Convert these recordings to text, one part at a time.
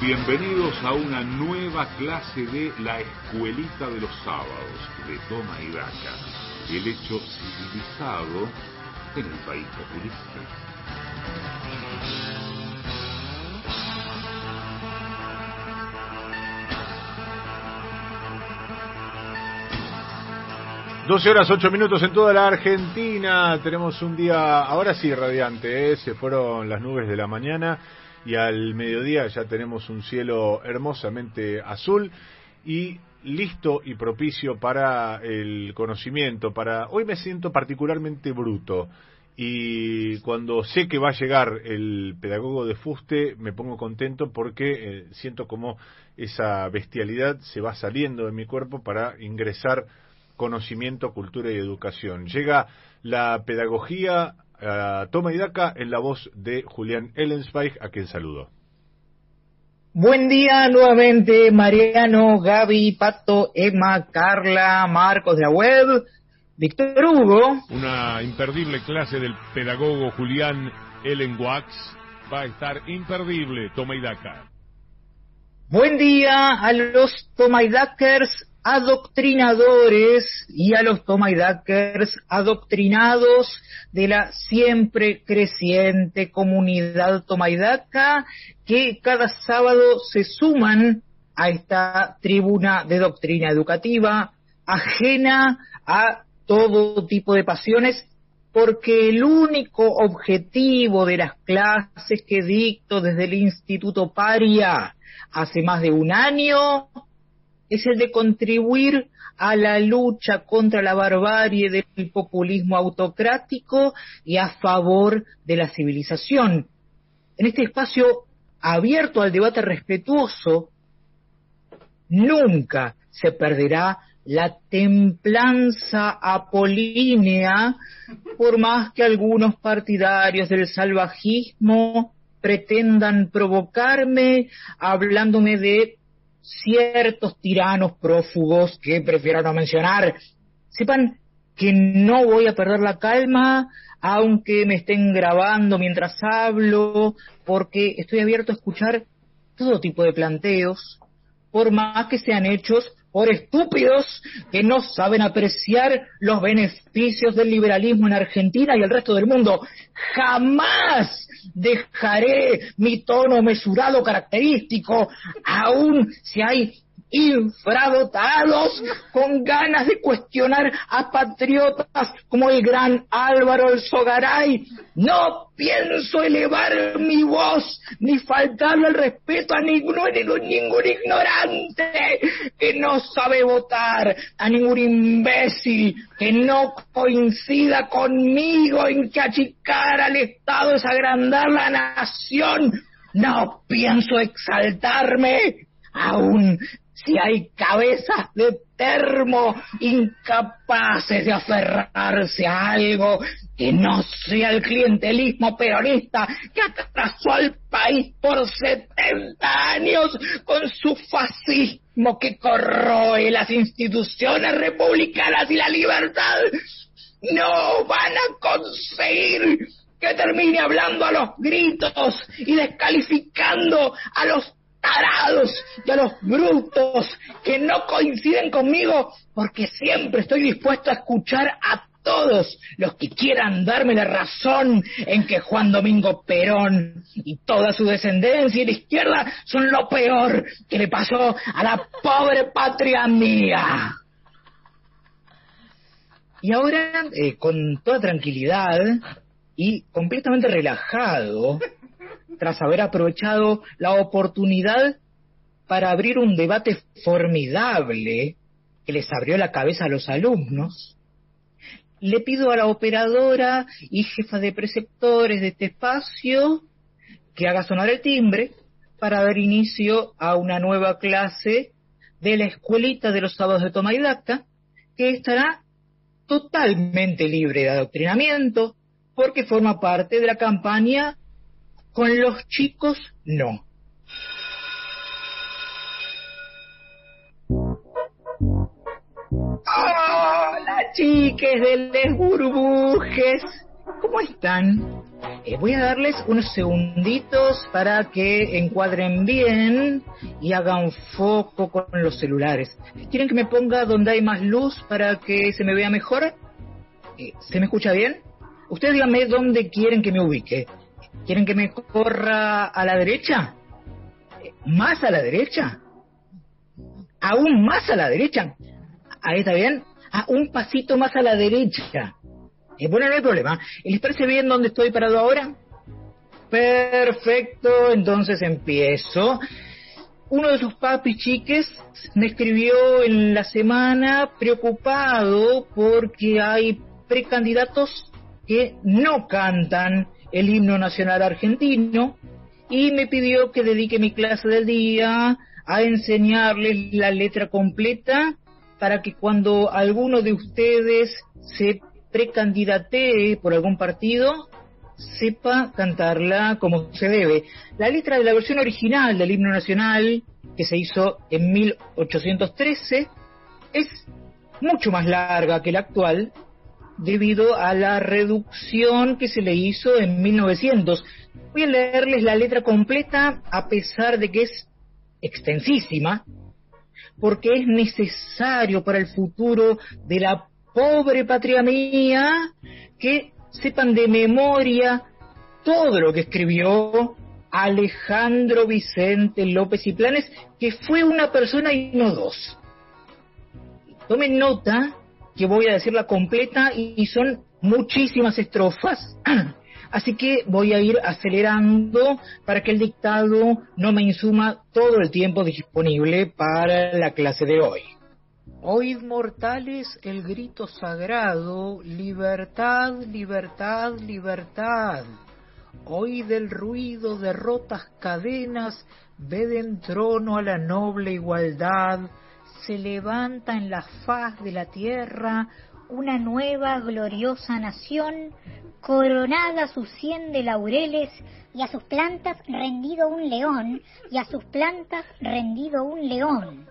Bienvenidos a una nueva clase de la Escuelita de los Sábados de Toma y Daca, el hecho civilizado en el país populista. 12:08 en toda la Argentina. Tenemos un día, ahora sí, radiante, ¿eh? Se fueron las nubes de la mañana. Y al mediodía ya tenemos un cielo hermosamente azul y listo y propicio para el conocimiento. Para hoy me siento particularmente bruto y cuando sé que va a llegar el pedagogo de fuste me pongo contento porque siento como esa bestialidad se va saliendo de mi cuerpo para ingresar conocimiento, cultura y educación. Llega la pedagogía a Toma y Daca en la voz de Julián Ellenspike, a quien saludo. Buen día nuevamente, Mariano, Gaby, Pato, Emma, Carla, Marcos de la web, Víctor Hugo. Una imperdible clase del pedagogo Julián Ellen Guax va a estar imperdible, Toma y Daca. Buen día a los Toma y Dakers adoctrinadores y a los Toma y Dakers adoctrinados de la siempre creciente comunidad Toma y Daca que cada sábado se suman a esta tribuna de doctrina educativa ajena a todo tipo de pasiones, porque el único objetivo de las clases que dicto desde el Instituto Paria hace más de un año es el de contribuir a la lucha contra la barbarie del populismo autocrático y a favor de la civilización. En este espacio abierto al debate respetuoso, nunca se perderá la templanza apolínea, por más que algunos partidarios del salvajismo pretendan provocarme hablándome de ciertos tiranos prófugos que prefiero no mencionar. Sepan que no voy a perder la calma, aunque me estén grabando mientras hablo, porque estoy abierto a escuchar todo tipo de planteos, por más que sean hechos por estúpidos que no saben apreciar los beneficios del liberalismo en Argentina y el resto del mundo. Jamás dejaré mi tono mesurado característico, aun si hay infradotados con ganas de cuestionar a patriotas como el gran Álvaro Elzogaray. No pienso elevar mi voz ni faltarle el respeto a ningún ignorante que no sabe votar, a ningún imbécil que no coincida conmigo en que achicar al Estado es agrandar la nación. No pienso exaltarme, aún si hay cabezas de termo incapaces de aferrarse a algo que no sea el clientelismo peronista que atrasó al país por 70 años con su fascismo que corroe las instituciones republicanas y la libertad. No van a conseguir que termine hablando a los gritos y descalificando a los tarados y a los brutos que no coinciden conmigo, porque siempre estoy dispuesto a escuchar a todos los que quieran darme la razón en que Juan Domingo Perón y toda su descendencia y la izquierda son lo peor que le pasó a la pobre patria mía. Y ahora, con toda tranquilidad y completamente relajado, tras haber aprovechado la oportunidad para abrir un debate formidable que les abrió la cabeza a los alumnos, le pido a la operadora y jefa de preceptores de este espacio que haga sonar el timbre para dar inicio a una nueva clase de la Escuelita de los Sábados de Toma y Daca, que estará totalmente libre de adoctrinamiento porque forma parte de la campaña Con los chicos, no. ¡Hola, chiques de Les Burbujes! ¿cómo están? Voy a darles unos segunditos para que encuadren bien y hagan foco con los celulares. ¿Quieren que me ponga donde hay más luz para que se me vea mejor? ¿Se me escucha bien? Ustedes díganme dónde quieren que me ubique. ¿Quieren que me corra a la derecha? ¿Más a la derecha? ¿Aún más a la derecha? ¿Ahí está bien? Ah, un pasito más a la derecha. Bueno, no hay problema. ¿Les parece bien dónde estoy parado ahora? Perfecto, entonces empiezo. Uno de sus papis chiques me escribió en la semana preocupado porque hay precandidatos que no cantan el himno nacional argentino y me pidió que dedique mi clase del día a enseñarles la letra completa para que cuando alguno de ustedes se precandidatee por algún partido, sepa cantarla como se debe. La letra de la versión original del himno nacional, que se hizo en 1813, es mucho más larga que la actual, debido a la reducción que se le hizo en 1900. Voy a leerles la letra completa, a pesar de que es extensísima, porque es necesario para el futuro de la pobre patria mía que sepan de memoria todo lo que escribió Alejandro Vicente López y Planes, que fue una persona y no dos. Tomen nota que voy a decirla completa y son muchísimas estrofas, así que voy a ir acelerando para que el dictado no me insuma todo el tiempo disponible para la clase de hoy. Oíd, mortales, el grito sagrado, libertad, libertad, libertad. Oíd el ruido de rotas cadenas, ved en trono a la noble igualdad. Se levanta en la faz de la tierra una nueva gloriosa nación, coronada a su cien de laureles, y a sus plantas rendido un león, y a sus plantas rendido un león.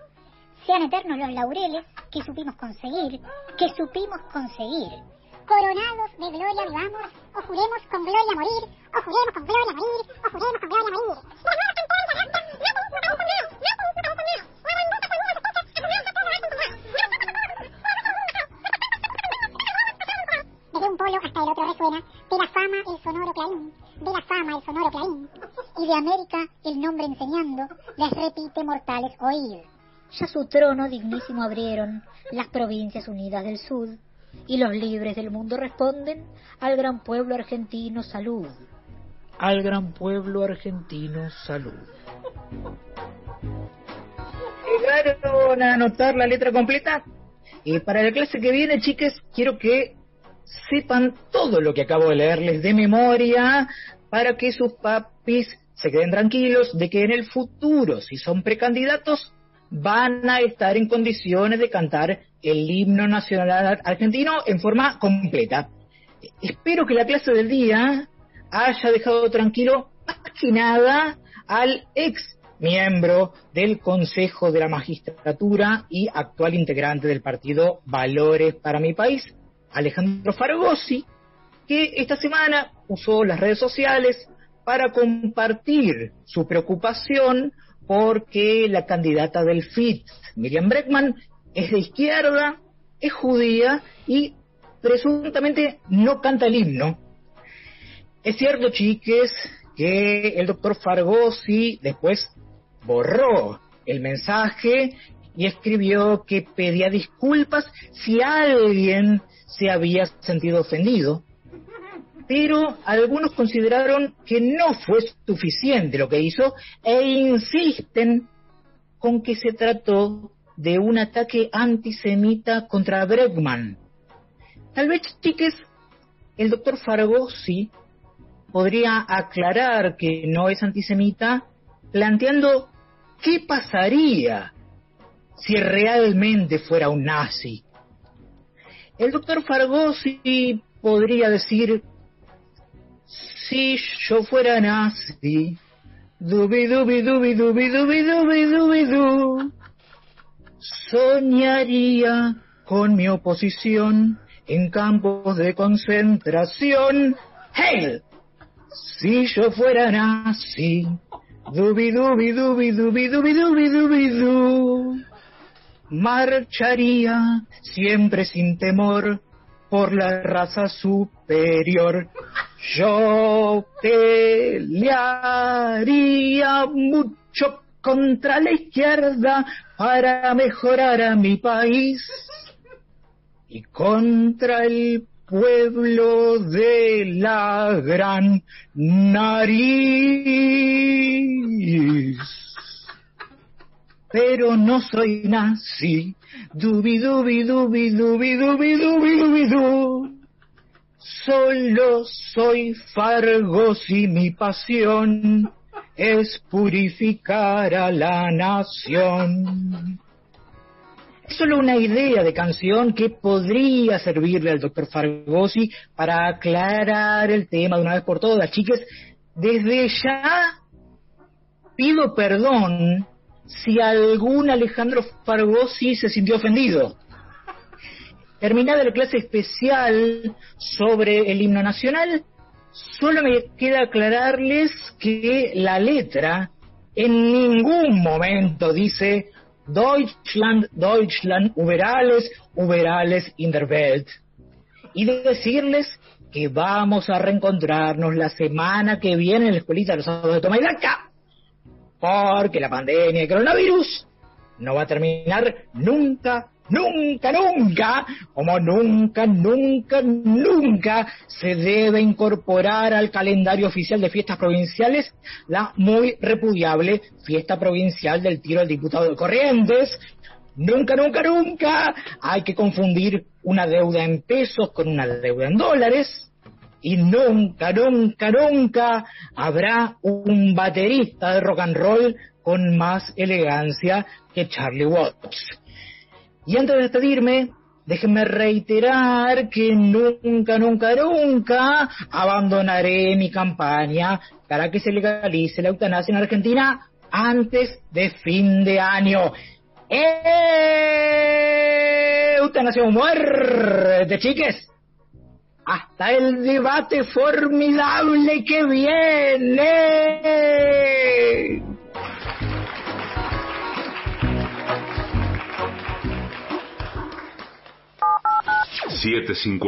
Sean eternos los laureles que supimos conseguir, que supimos conseguir. Coronados de gloria vivamos, o juremos con gloria morir, o juremos con gloria morir, o juremos con gloria morir. Desde un polo hasta el otro resuena, de la fama el sonoro clarín, de la fama el sonoro clarín, y de América el nombre enseñando, les repite mortales oír. Ya su trono dignísimo abrieron las provincias unidas del sur, y los libres del mundo responden al gran pueblo argentino salud. Al gran pueblo argentino salud. ¿Llegaron a anotar la letra completa? Para la clase que viene, chicas, quiero que sepan todo lo que acabo de leerles de memoria para que sus papis se queden tranquilos de que en el futuro, si son precandidatos, van a estar en condiciones de cantar el himno nacional argentino en forma completa. Espero que la clase del día haya dejado tranquilo más que nada al ex miembro del Consejo de la Magistratura y actual integrante del partido Valores para mi País, Alejandro Fargosi, que esta semana usó las redes sociales para compartir su preocupación porque la candidata del FIT, Miriam Bregman, es de izquierda, es judía y presuntamente no canta el himno. Es cierto, chiques, que el doctor Fargosi después borró el mensaje y escribió que pedía disculpas si alguien se había sentido ofendido, pero algunos consideraron que no fue suficiente lo que hizo e insisten con que se trató de un ataque antisemita contra Bregman. Tal vez, chiques, el doctor Fargosi podría aclarar que no es antisemita, planteando qué pasaría si realmente fuera un nazi. El doctor Fargosi podría decir: si yo fuera nazi, dubi dubi dubi dubi dubi dubi dubi du, soñaría con mi oposición en campos de concentración, Hegel. Si yo fuera nazi, dubi dubi dubi dubi dubi dubi dubi du, marcharía siempre sin temor por la raza superior. Yo pelearía mucho contra la izquierda para mejorar a mi país y contra el pueblo de la gran nariz. Pero no soy nazi. Dubi dubi dubi dubi dubi dubi dubi du. Solo soy Fargosi, mi pasión es purificar a la nación. Es solo una idea de canción que podría servirle al doctor Fargosi para aclarar el tema de una vez por todas. Chiques, desde ya pido perdón si algún Alejandro Fargosi se sintió ofendido. Terminada la clase especial sobre el himno nacional, solo me queda aclararles que la letra en ningún momento dice Deutschland, Deutschland, über alles, über alles in der Welt. Y de decirles que vamos a reencontrarnos la semana que viene en la Escuelita de los Sábados de Toma y Daca, porque la pandemia de coronavirus no va a terminar nunca, nunca, nunca, como nunca, nunca, nunca se debe incorporar al calendario oficial de fiestas provinciales la muy repudiable fiesta provincial del tiro al diputado de Corrientes. Nunca, nunca, nunca hay que confundir una deuda en pesos con una deuda en dólares. Y nunca, nunca, nunca habrá un baterista de rock and roll con más elegancia que Charlie Watts. Y antes de despedirme, déjenme reiterar que nunca, nunca, nunca abandonaré mi campaña para que se legalice la eutanasia en Argentina antes de fin de año. ¡Eutanasia o muerte, chiques! ¡Hasta el debate formidable que viene! $7.50